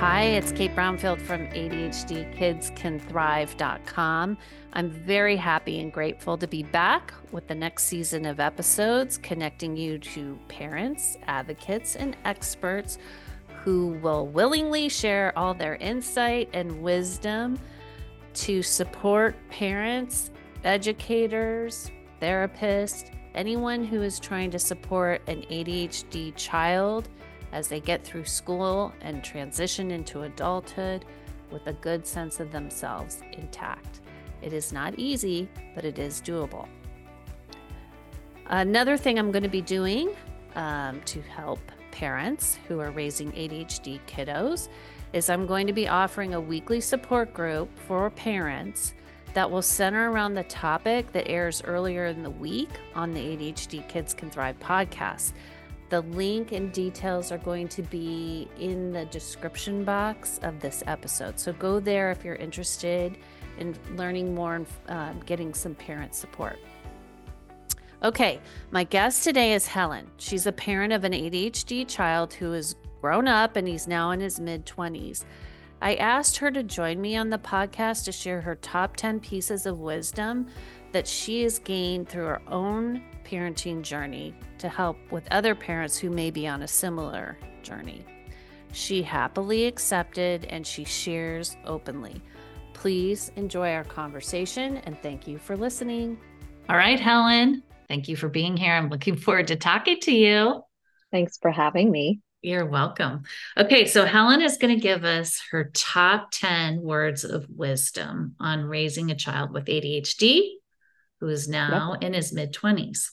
Hi, it's Kate Brownfield from ADHDkidscanthrive.com. I'm very happy and grateful to be back with the next season of episodes, connecting you to parents, advocates, and experts who will willingly share all their insight and wisdom to support parents, educators, therapists, anyone who is trying to support an ADHD child as they get through school and transition into adulthood with a good sense of themselves intact. It is not easy, but it is doable. Another thing I'm going to be doing to help parents who are raising ADHD kiddos is I'm going to be offering a weekly support group for parents that will center around the topic that airs earlier in the week on the ADHD Kids Can Thrive podcast. The link and details are going to be in the description box of this episode. So go there if you're interested in learning more and getting some parent support. Okay, my guest today is Helen. She's a parent of an ADHD child who is grown up and he's now in his mid-20s. I asked her to join me on the podcast to share her top 10 pieces of wisdom that she has gained through her own parenting journey to help with other parents who may be on a similar journey. She happily accepted and she shares openly. Please enjoy our conversation and thank you for listening. All right, Helen, thank you for being here. I'm looking forward to talking to you. Thanks for having me. You're welcome. Okay, so Helen is going to give us her top 10 words of wisdom on raising a child with ADHD who is now in his mid-20s.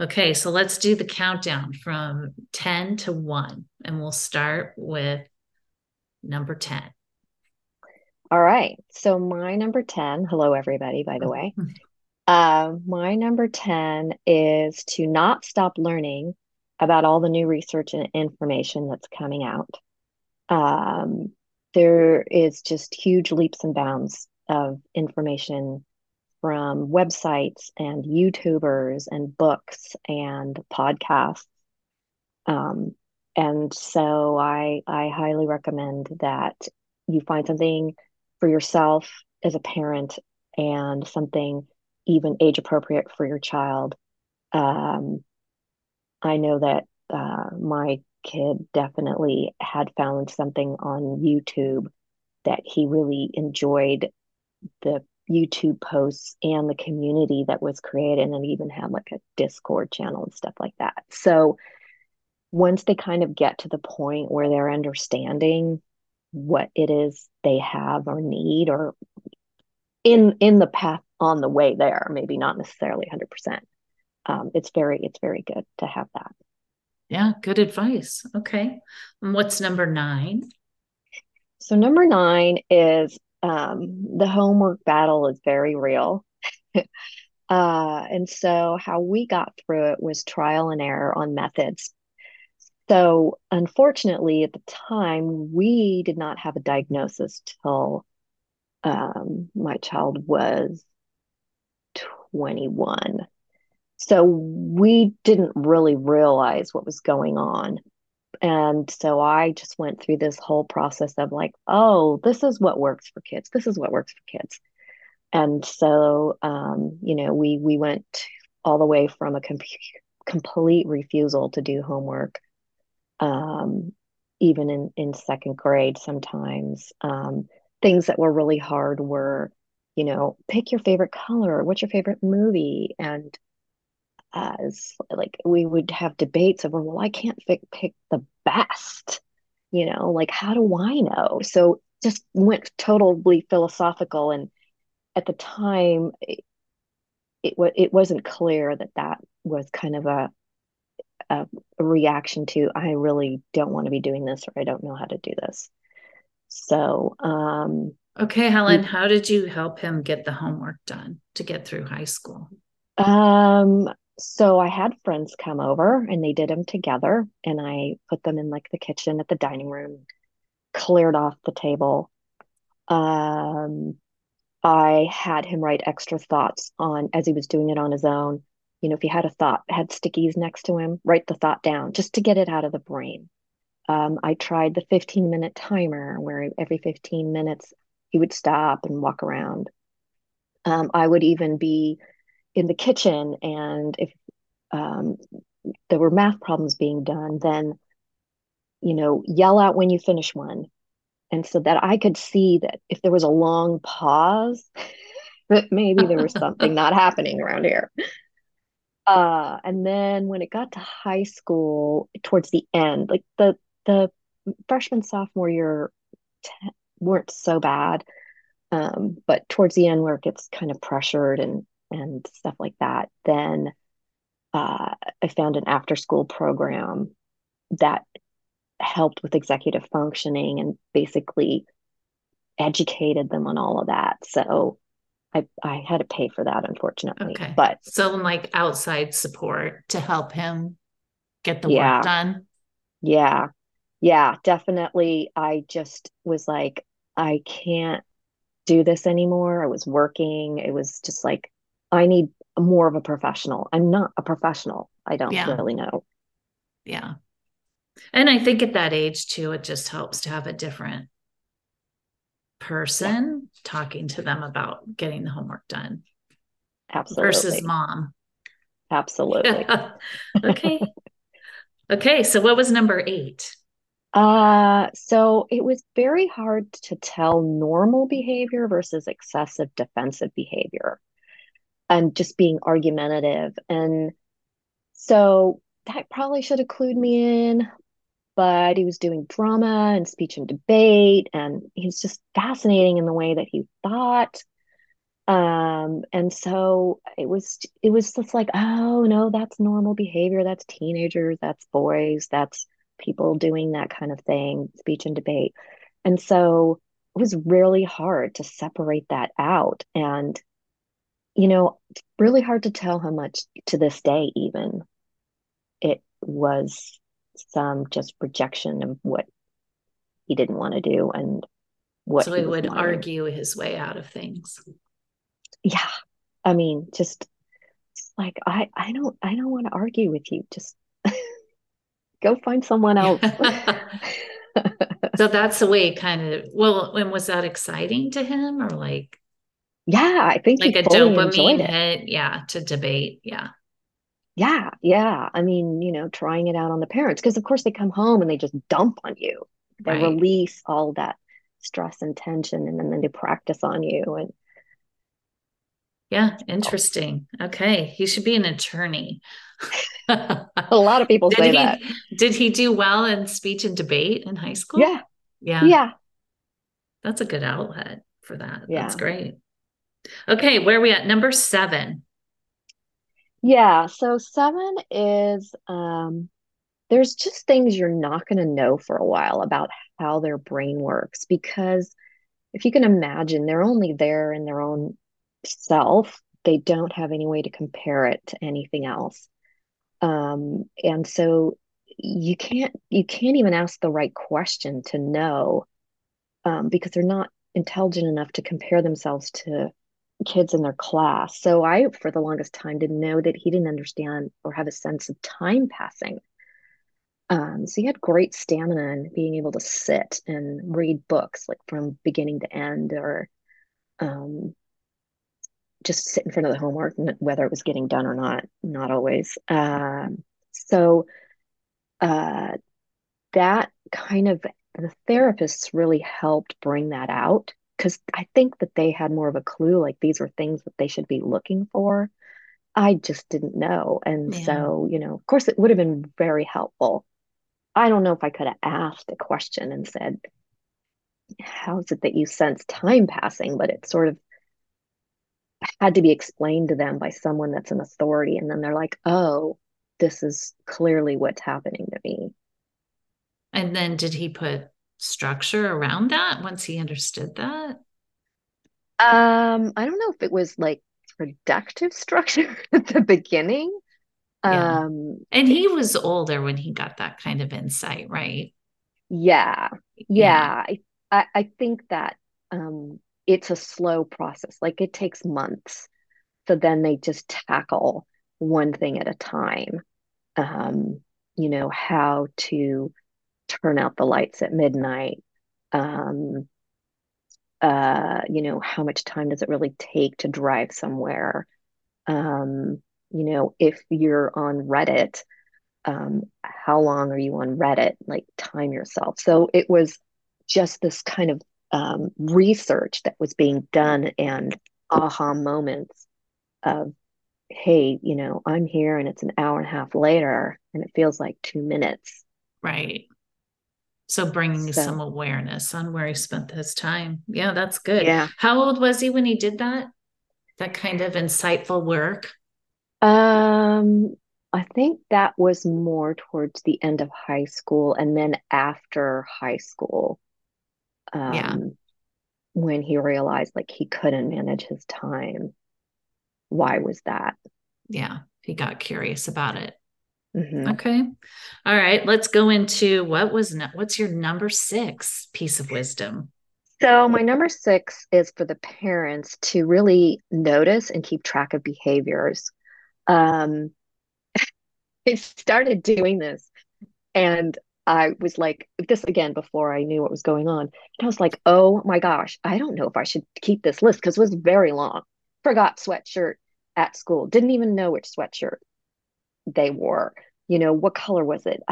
Okay, so let's do the countdown from 10 to 1, and we'll start with number 10. All right, so my number 10, hello everybody, by the way. My number 10 is to not stop learning about all the new research and information that's coming out. There is just huge leaps and bounds of information from websites and YouTubers and books and podcasts. And so I highly recommend that you find something for yourself as a parent and something even age appropriate for your child. I know that my kid definitely had found something on YouTube that he really enjoyed, the YouTube posts and the community that was created, and even had like a Discord channel and stuff like that. So once they kind of get to the point where they're understanding what it is they have or need, or in the path on the way there, maybe not necessarily 100%. It's very good to have that. Yeah, good advice. Okay. And what's number 9? So number 9 is the homework battle is very real. And so how we got through it was trial and error on methods. So unfortunately at the time, we did not have a diagnosis till my child was 21. So we didn't really realize what was going on. And so I just went through this whole process of like, oh, this is what works for kids. This is what works for kids. And so, we went all the way from a complete refusal to do homework, even in second grade sometimes. Things that were really hard were, pick your favorite color. What's your favorite movie? And we would have debates over, well, I can't pick the best, how do I know? So just went totally philosophical. And at the time, it wasn't clear that was kind of a reaction to, I really don't want to be doing this, or I don't know how to do this. So, okay, Helen, how did you help him get the homework done to get through high school? So I had friends come over and they did them together, and I put them in like the kitchen at the dining room, cleared off the table. I had him write extra thoughts on, as he was doing it on his own. If he had a thought, had stickies next to him, write the thought down just to get it out of the brain. I tried the 15-minute timer where every 15 minutes he would stop and walk around. I would even be in the kitchen, and if there were math problems being done, then, you know, yell out when you finish one. And so that I could see that if there was a long pause, that maybe there was something not happening around here. And then when it got to high school, towards the end, like the freshman, sophomore year weren't so bad. But towards the end where it gets kind of pressured and stuff like that, then I found an after school program that helped with executive functioning and basically educated them on all of that. So I had to pay for that, unfortunately. Okay. But so like outside support to help him get the work done. Yeah, definitely. I just was like, I can't do this anymore. I was working. It was just like, I need more of a professional. I'm not a professional. I don't really know. Yeah. And I think at that age too, it just helps to have a different person talking to them about getting the homework done. Absolutely. Versus mom. Absolutely. Yeah. Okay. Okay. So what was number 8? So it was very hard to tell normal behavior versus excessive defensive behavior and just being argumentative. And so that probably should have clued me in, but he was doing drama and speech and debate, and he was just fascinating in the way that he thought. And so it was just like, oh no, that's normal behavior. That's teenagers. That's boys. That's people doing that kind of thing, speech and debate. And so it was really hard to separate that out. And, you know, really hard to tell how much to this day, even it was some just rejection of what he didn't want to do and what so he would wanting. Argue his way out of things. Yeah. I mean, just like, I don't want to argue with you. Just go find someone else. So that's the way it kind of, well, and was that exciting to him or like? Yeah. I think like a dopamine hit. Yeah. To debate. Yeah. Yeah. Yeah. I mean, you know, trying it out on the parents, because of course they come home and they just dump on you. They release all that stress and tension, and then they practice on you. And yeah. Interesting. Okay. He should be an attorney. A lot of people say that. Did he do well in speech and debate in high school? Yeah. Yeah. Yeah. That's a good outlet for that. Yeah. That's great. Okay. Where are we at? Number 7. Yeah. So 7 is, there's just things you're not going to know for a while about how their brain works, because if you can imagine, they're only there in their own self. They don't have any way to compare it to anything else. And so you can't even ask the right question to know, because they're not intelligent enough to compare themselves to kids in their class. So I, for the longest time, didn't know that he didn't understand or have a sense of time passing. So he had great stamina and being able to sit and read books like from beginning to end, or just sit in front of the homework, whether it was getting done or not, not always. So that kind of, the therapists really helped bring that out, because I think that they had more of a clue, like these were things that they should be looking for. I just didn't know. And so, you know, of course it would have been very helpful. I don't know if I could have asked a question and said, how is it that you sense time passing? But it sort of had to be explained to them by someone that's an authority. And then they're like, oh, this is clearly what's happening to me. And then did he put structure around that once he understood that? I don't know if it was like productive structure at the beginning. Yeah. And he was older when he got that kind of insight, right? Yeah. Yeah. I think that, it's a slow process. Like it takes months. So then they just tackle one thing at a time. You know, how to turn out the lights at midnight? How much time does it really take to drive somewhere? If you're on Reddit, how long are you on Reddit? Like, time yourself. So it was just this kind of research that was being done, and aha moments of, hey, I'm here and it's an hour and a half later and it feels like 2 minutes. Right. So bringing some awareness on where he spent his time. Yeah, that's good. Yeah. How old was he when he did that? That kind of insightful work? I think that was more towards the end of high school, and then after high school, when he realized like he couldn't manage his time. Why was that? Yeah. He got curious about it. Mm-hmm. Okay. All right. Let's go into what's your number 6 piece of wisdom? So my number 6 is for the parents to really notice and keep track of behaviors. I started doing this and I was like, this again, before I knew what was going on. And I was like, oh my gosh, I don't know if I should keep this list, because it was very long. Forgot sweatshirt at school. Didn't even know which sweatshirt they wore. What color was it?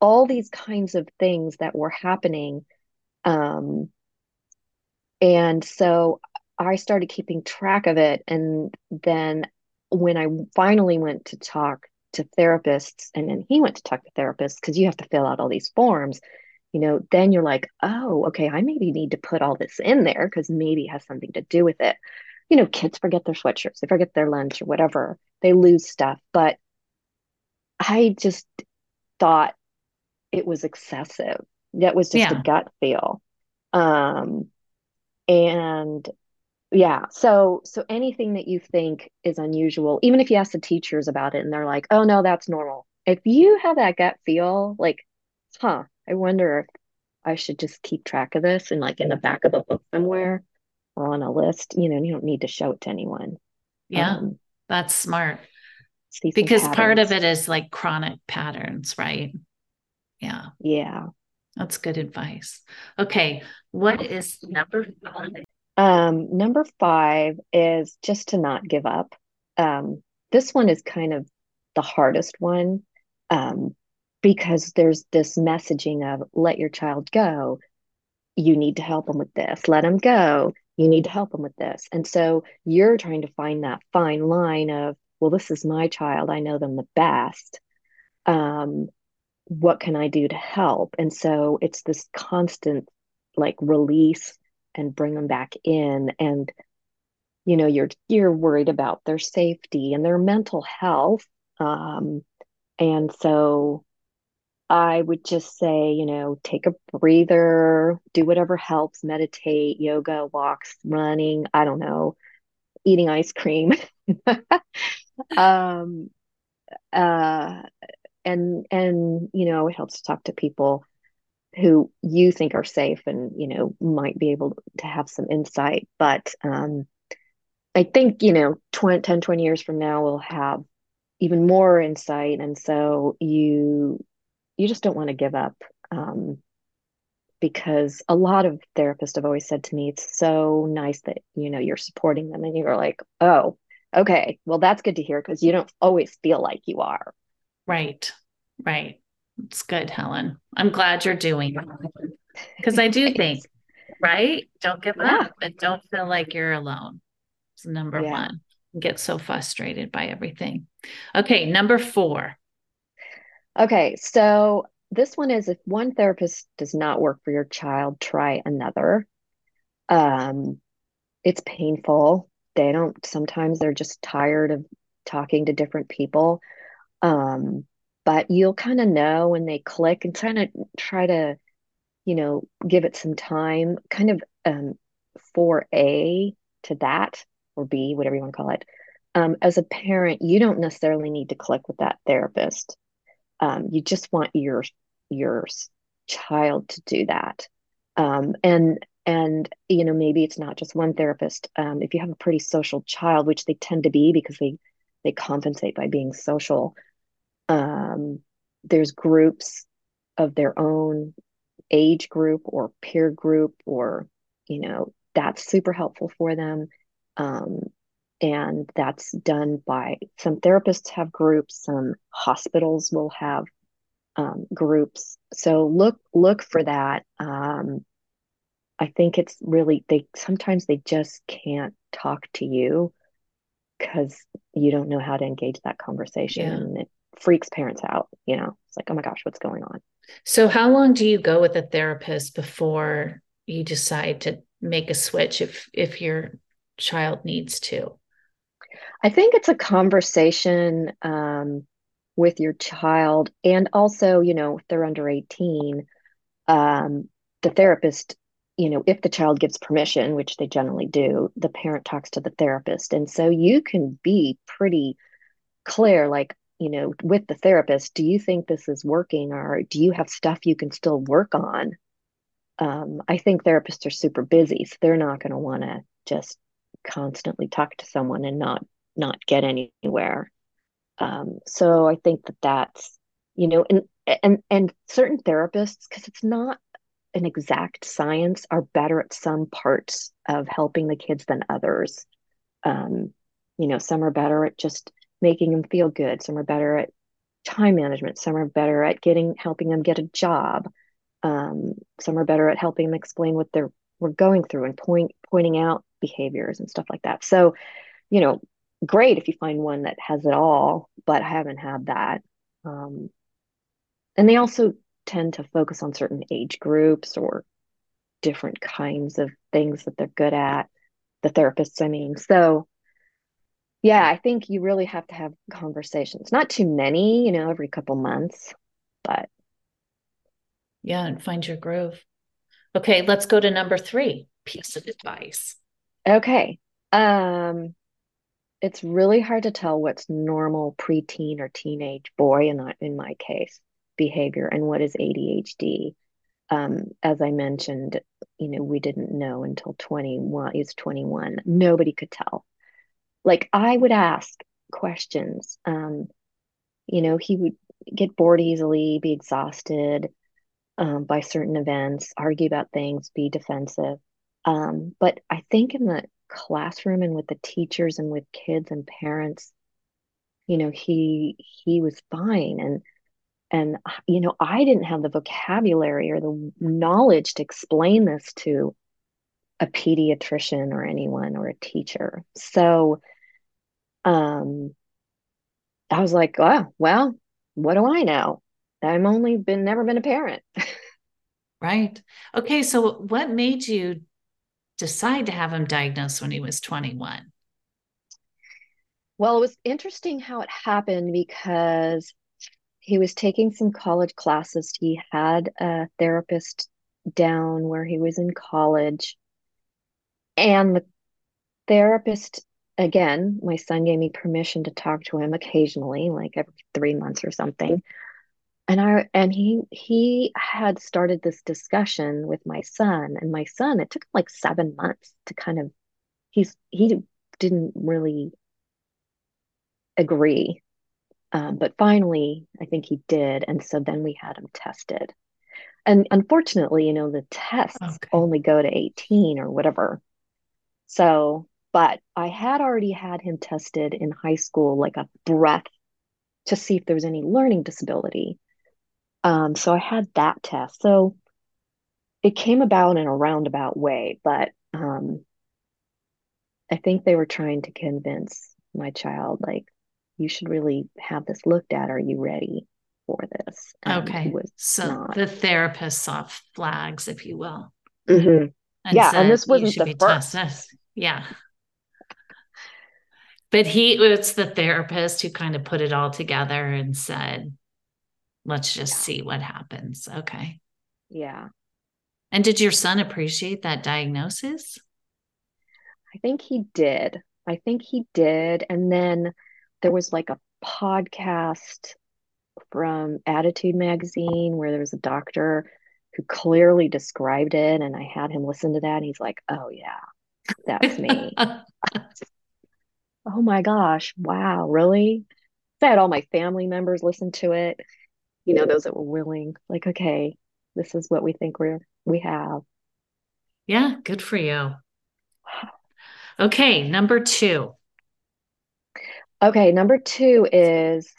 All these kinds of things that were happening. And so I started keeping track of it. And then when I finally went to talk to therapists, and then he went to talk to therapists, because you have to fill out all these forms, then you're like, oh, okay, I maybe need to put all this in there, because maybe it has something to do with it. Kids forget their sweatshirts, they forget their lunch or whatever, they lose stuff. But I just thought it was excessive. That was just a gut feel. So anything that you think is unusual, even if you ask the teachers about it and they're like, oh no, that's normal. If you have that gut feel, like, huh, I wonder if I should just keep track of this and like in the back of a book somewhere or on a list, you don't need to show it to anyone. Yeah. That's smart, because part of it is like chronic patterns, right? Yeah. Yeah. That's good advice. Okay. What is number 5? Number 5 is just to not give up. This one is kind of the hardest one. Because there's this messaging of, let your child go. You need to help them with this. Let them go. You need to help them with this. And so you're trying to find that fine line of, well, this is my child. I know them the best. What can I do to help? And so it's this constant like release and bring them back in. And, you're worried about their safety and their mental health. And so I would just say, take a breather, do whatever helps, meditate, yoga, walks, running, I don't know, eating ice cream. And it helps to talk to people who you think are safe and, might be able to have some insight. But I think, 10, 20 years from now, we'll have even more insight. And so you just don't want to give up, because a lot of therapists have always said to me, it's so nice that, you're supporting them, and you're like, oh, okay, well, that's good to hear, because you don't always feel like you are. Right. Right. It's good, Helen. I'm glad you're doing it, because I do think, right, don't give up and don't feel like you're alone. It's number 1. Get so frustrated by everything. Okay. Number 4. Okay. So this one is, if one therapist does not work for your child, try another. It's painful. Sometimes they're just tired of talking to different people. But you'll kind of know when they click, and try to, give it some time, kind of, foray to that, or B, whatever you want to call it. As a parent, you don't necessarily need to click with that therapist. You just want your child to do that. Maybe it's not just one therapist. If you have a pretty social child, which they tend to be, because they compensate by being social, there's groups of their own age group or peer group, or, you know, that's super helpful for them. And that's done by, some therapists have groups, some hospitals will have groups. So look for that. I think it's really, sometimes they just can't talk to you because you don't know how to engage that conversation. Yeah. And it freaks parents out, you know, it's like, oh my gosh, what's going on? So how long do you go with a therapist before you decide to make a switch if your child needs to? I think it's a conversation with your child. And also, you know, if they're under 18, the therapist, you know, if the child gives permission, which they generally do, the parent talks to the therapist. And so you can be pretty clear, like, you know, with the therapist, do you think this is working, or do you have stuff you can still work on? I think therapists are super busy, so they're not going to want to just constantly talk to someone and not get anywhere. So I think that's, you know, and certain therapists, because it's not an exact science, are better at some parts of helping the kids than others. You know, some are better at just making them feel good. Some are better at time management. Some are better at helping them get a job. Some are better at helping them explain what we're going through and pointing out behaviors and stuff like that. So, you know, great if you find one that has it all, but I haven't had that. And they also tend to focus on certain age groups or different kinds of things that they're good at, the therapists, I mean. So yeah, I think you really have to have conversations, not too many, you know, every couple months, but. Yeah. And find your groove. Okay. Let's go to number 3, piece of advice. Okay. It's really hard to tell what's normal preteen or teenage boy, and not in my case, behavior, and what is ADHD. As I mentioned, you know, we didn't know until 21. Nobody could tell. Like, I would ask questions. You know, he would get bored easily, be exhausted by certain events, argue about things, be defensive. But I think in the classroom and with the teachers and with kids and parents, you know, he was fine. And, you know, I didn't have the vocabulary or the knowledge to explain this to a pediatrician or anyone or a teacher. So I was like, oh, well, what do I know? I'm only never been a parent. Right. Okay. So what made you decide to have him diagnosed when he was 21? Well, it was interesting how it happened, because he was taking some college classes. He had a therapist down where he was in college. And the therapist, again, my son gave me permission to talk to him occasionally, like every 3 months or something. And he had started this discussion with my son, and my son, it took like 7 months to kind of, he didn't really agree. But finally, I think he did. And so then we had him tested. And unfortunately, you know, the tests only go to 18 or whatever. So, but I had already had him tested in high school, like a breath, to see if there was any learning disability. So I had that test. So it came about in a roundabout way, but I think they were trying to convince my child, like, you should really have this looked at. Are you ready for this? Okay. So the therapist saw flags, if you will. Mm-hmm. And yeah. And this wasn't the first. Tested. Yeah. But it's the therapist who kind of put it all together and said, let's just see what happens. Okay. Yeah. And did your son appreciate that diagnosis? I think he did. And then there was like a podcast from Attitude Magazine where there was a doctor who clearly described it, and I had him listen to that, and he's like, oh yeah, that's me. Oh my gosh, wow, really? So I had all my family members listen to it. you know, those that were willing, like, okay, this is what we think we have. Yeah. Good for you. Okay. Number two. Okay. Number two is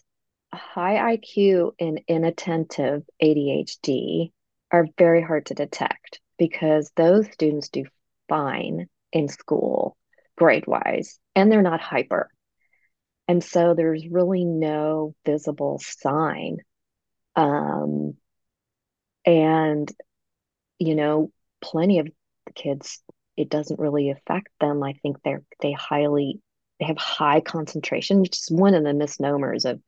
high IQ and inattentive ADHD are very hard to detect because those students do fine in school grade wise, and they're not hyper. And so there's really no visible sign. And, you know, plenty of the kids, it doesn't really affect them. I think they have high concentration, which is one of the misnomers of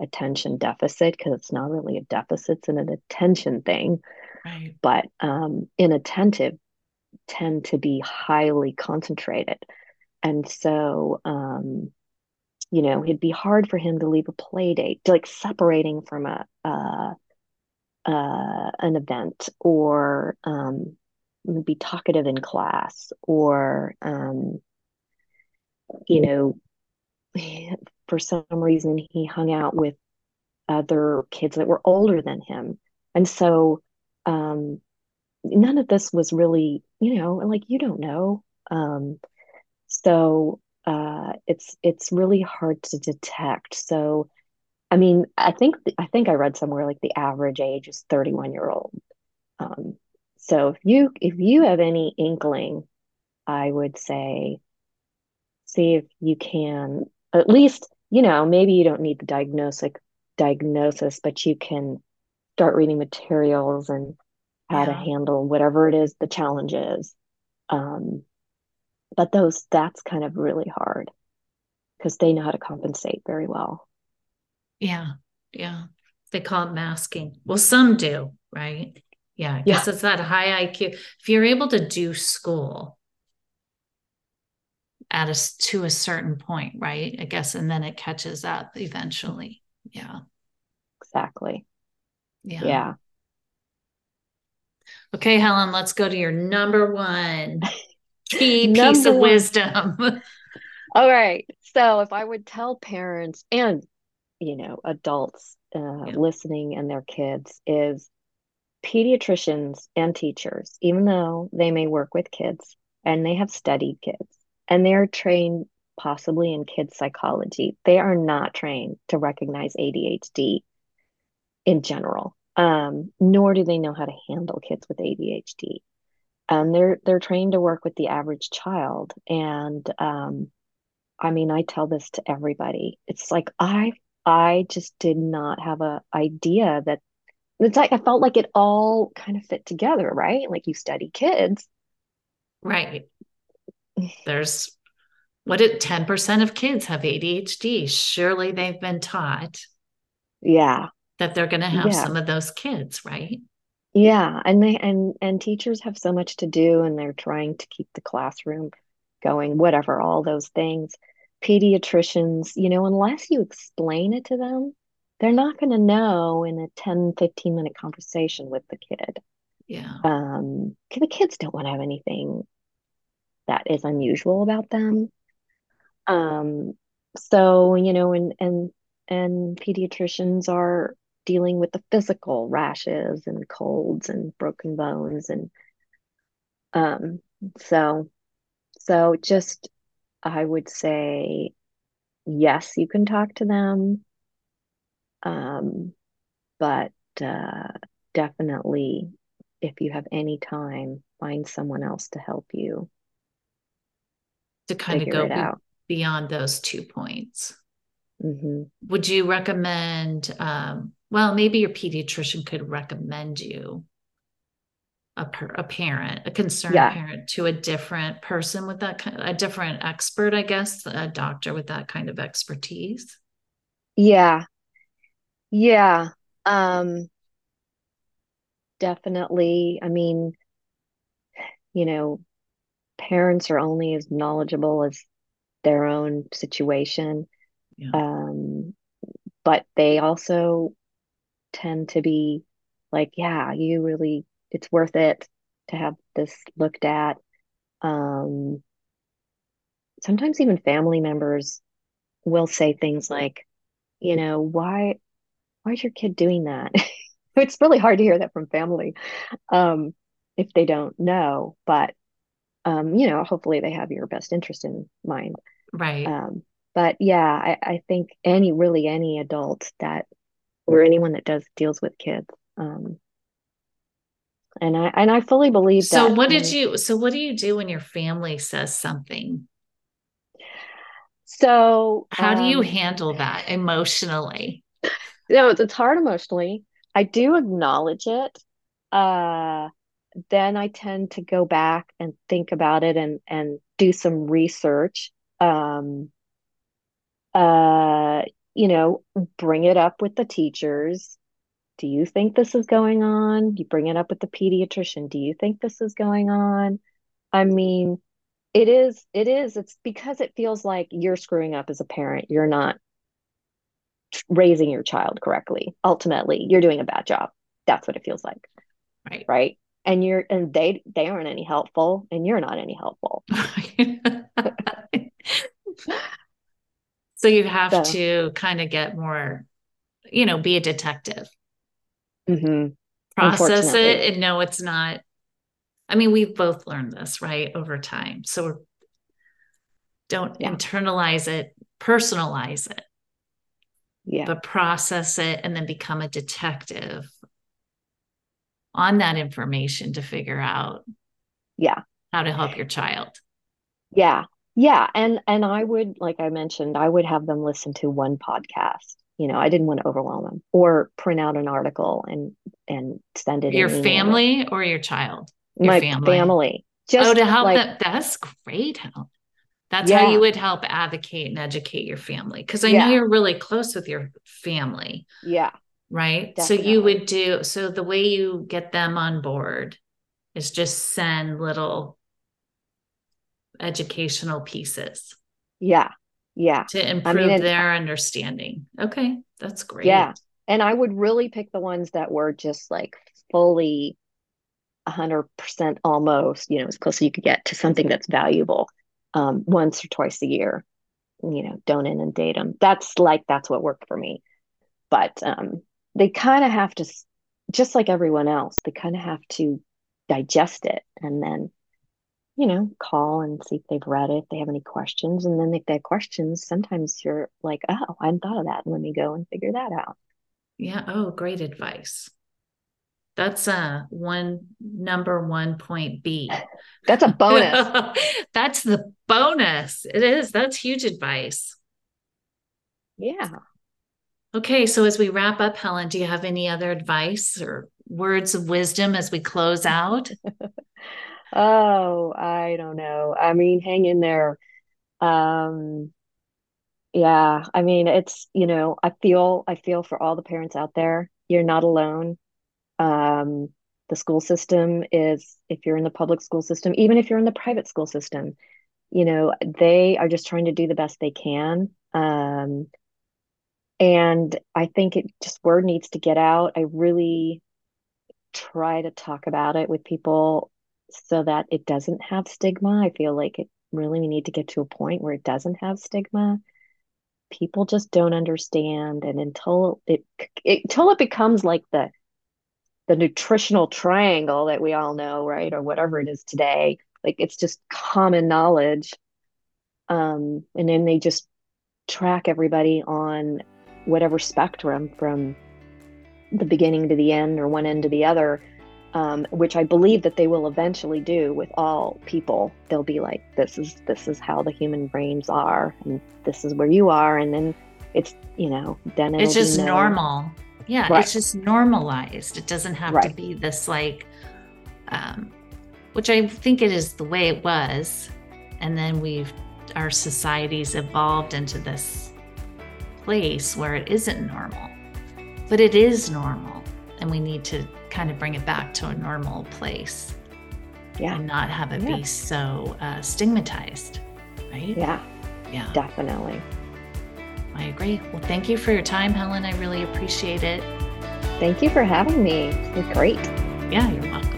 attention deficit, because it's not really a deficit, it's an attention thing. Right. But inattentive tend to be highly concentrated. And so, you know, it'd be hard for him to leave a play date, like separating from an event, or be talkative in class, or, you know, for some reason he hung out with other kids that were older than him. And so none of this was really, you know, like, you don't know. It's really hard to detect. So, I mean, I think I read somewhere like the average age is 31-year-old. So if you have any inkling, I would say, see if you can, at least, you know, maybe you don't need the diagnosis, but you can start reading materials and how to handle whatever it is, the challenge is. But that's kind of really hard because they know how to compensate very well. Yeah. Yeah. They call it masking. Well, some do, right? Yeah. I guess it's that high IQ. If you're able to do school to a certain point, right? I guess. And then it catches up eventually. Yeah. Exactly. Yeah. Yeah. Okay, Helen, let's go to your number one. Key piece of wisdom. All right. So if I would tell parents and, you know, adults listening and their kids, is pediatricians and teachers, even though they may work with kids and they have studied kids and they're trained possibly in kids psychology, they are not trained to recognize ADHD in general, nor do they know how to handle kids with ADHD. And they're trained to work with the average child. And, I mean, I tell this to everybody. It's like, I just did not have a idea that it's like, I felt like it all kind of fit together, right? Like, you study kids, right? There's 10% of kids have ADHD. Surely they've been taught that they're going to have some of those kids, right? Yeah. And they teachers have so much to do, and they're trying to keep the classroom going, whatever, all those things. Pediatricians, you know, unless you explain it to them, they're not going to know in a 10-15 minute conversation with the kid. Yeah. The kids don't want to have anything that is unusual about them. So, you know, and pediatricians are dealing with the physical rashes and colds and broken bones. And so just, I would say, yes, you can talk to them. But definitely, if you have any time, find someone else to help you to kind of go beyond those 2 points. Mm-hmm. Would you recommend, well, maybe your pediatrician could recommend you a concerned parent to a different person with a different expert, I guess, a doctor with that kind of expertise. Yeah. Yeah. Definitely. I mean, you know, parents are only as knowledgeable as their own situation. Yeah. But they also tend to be like, it's worth it to have this looked at. Sometimes even family members will say things like, you know, why, why is your kid doing that? It's really hard to hear that from family if they don't know, but you know, hopefully they have your best interest in mind. Right. But yeah, I think any adult that, or anyone that deals with kids. And I fully believe that. So what do you do when your family says something? So how do you handle that emotionally? No, it's hard emotionally. I do acknowledge it. Then I tend to go back and think about it and do some research. You know, bring it up with the teachers. Do you think this is going on? You bring it up with the pediatrician. Do you think this is going on? I mean, it's because it feels like you're screwing up as a parent. You're not raising your child correctly. Ultimately, you're doing a bad job. That's what it feels like. Right. Right. And they aren't any helpful, and you're not any helpful. So you have to kind of get more, you know, be a detective, mm-hmm. process it, and no, it's not. I mean, we've both learned this, right, over time. So don't internalize it, personalize it, but process it, and then become a detective on that information to figure out, how to help your child. Yeah. Yeah. And I would, like I mentioned, I would have them listen to one podcast. You know, I didn't want to overwhelm them, or print out an article and send it. Your family or your child? My family. Just to help them. That's great. That's how you would help advocate and educate your family. 'Cause I know you're really close with your family. Yeah. Right. Definitely. So you would so the way you get them on board is just send little educational pieces. Yeah. Yeah. To improve their understanding. Okay. That's great. Yeah. And I would really pick the ones that were just like fully 100% almost, you know, as close as you could get to something that's valuable, once or twice a year, you know, don't inundate them. That's what worked for me. But, they kind of have to, just like everyone else, they kind of have to digest it, and then, you know, call and see if they've read it, if they have any questions. And then if they have questions, sometimes you're like, oh, I hadn't thought of that. Let me go and figure that out. Yeah. Oh, great advice. That's number one point B. That's a bonus. That's the bonus. It is. That's huge advice. Yeah. Okay. So as we wrap up, Helen, do you have any other advice or words of wisdom as we close out? Oh, I don't know. I mean, hang in there. Yeah, I mean, it's, you know, I feel for all the parents out there. You're not alone. The school system is, if you're in the public school system, even if you're in the private school system, you know, they are just trying to do the best they can. And I think word needs to get out. I really try to talk about it with people, so that it doesn't have stigma. I feel like we need to get to a point where it doesn't have stigma. People just don't understand. And until it becomes like the nutritional triangle that we all know, right? Or whatever it is today, like it's just common knowledge. And then they just track everybody on whatever spectrum from the beginning to the end or one end to the other. Which I believe that they will eventually do with all people. They'll be like, this is how the human brains are, and this is where you are. And then it's, you know, then it's just normal. Yeah. Right. It's just normalized. It doesn't have to be this like, which I think it is the way it was. And then our society's evolved into this place where it isn't normal, but it is normal. And we need to kind of bring it back to a normal place and not have it be so stigmatized, right? Yeah. Yeah, definitely. I agree. Well, thank you for your time, Helen. I really appreciate it. Thank you for having me. It was great. Yeah, you're welcome.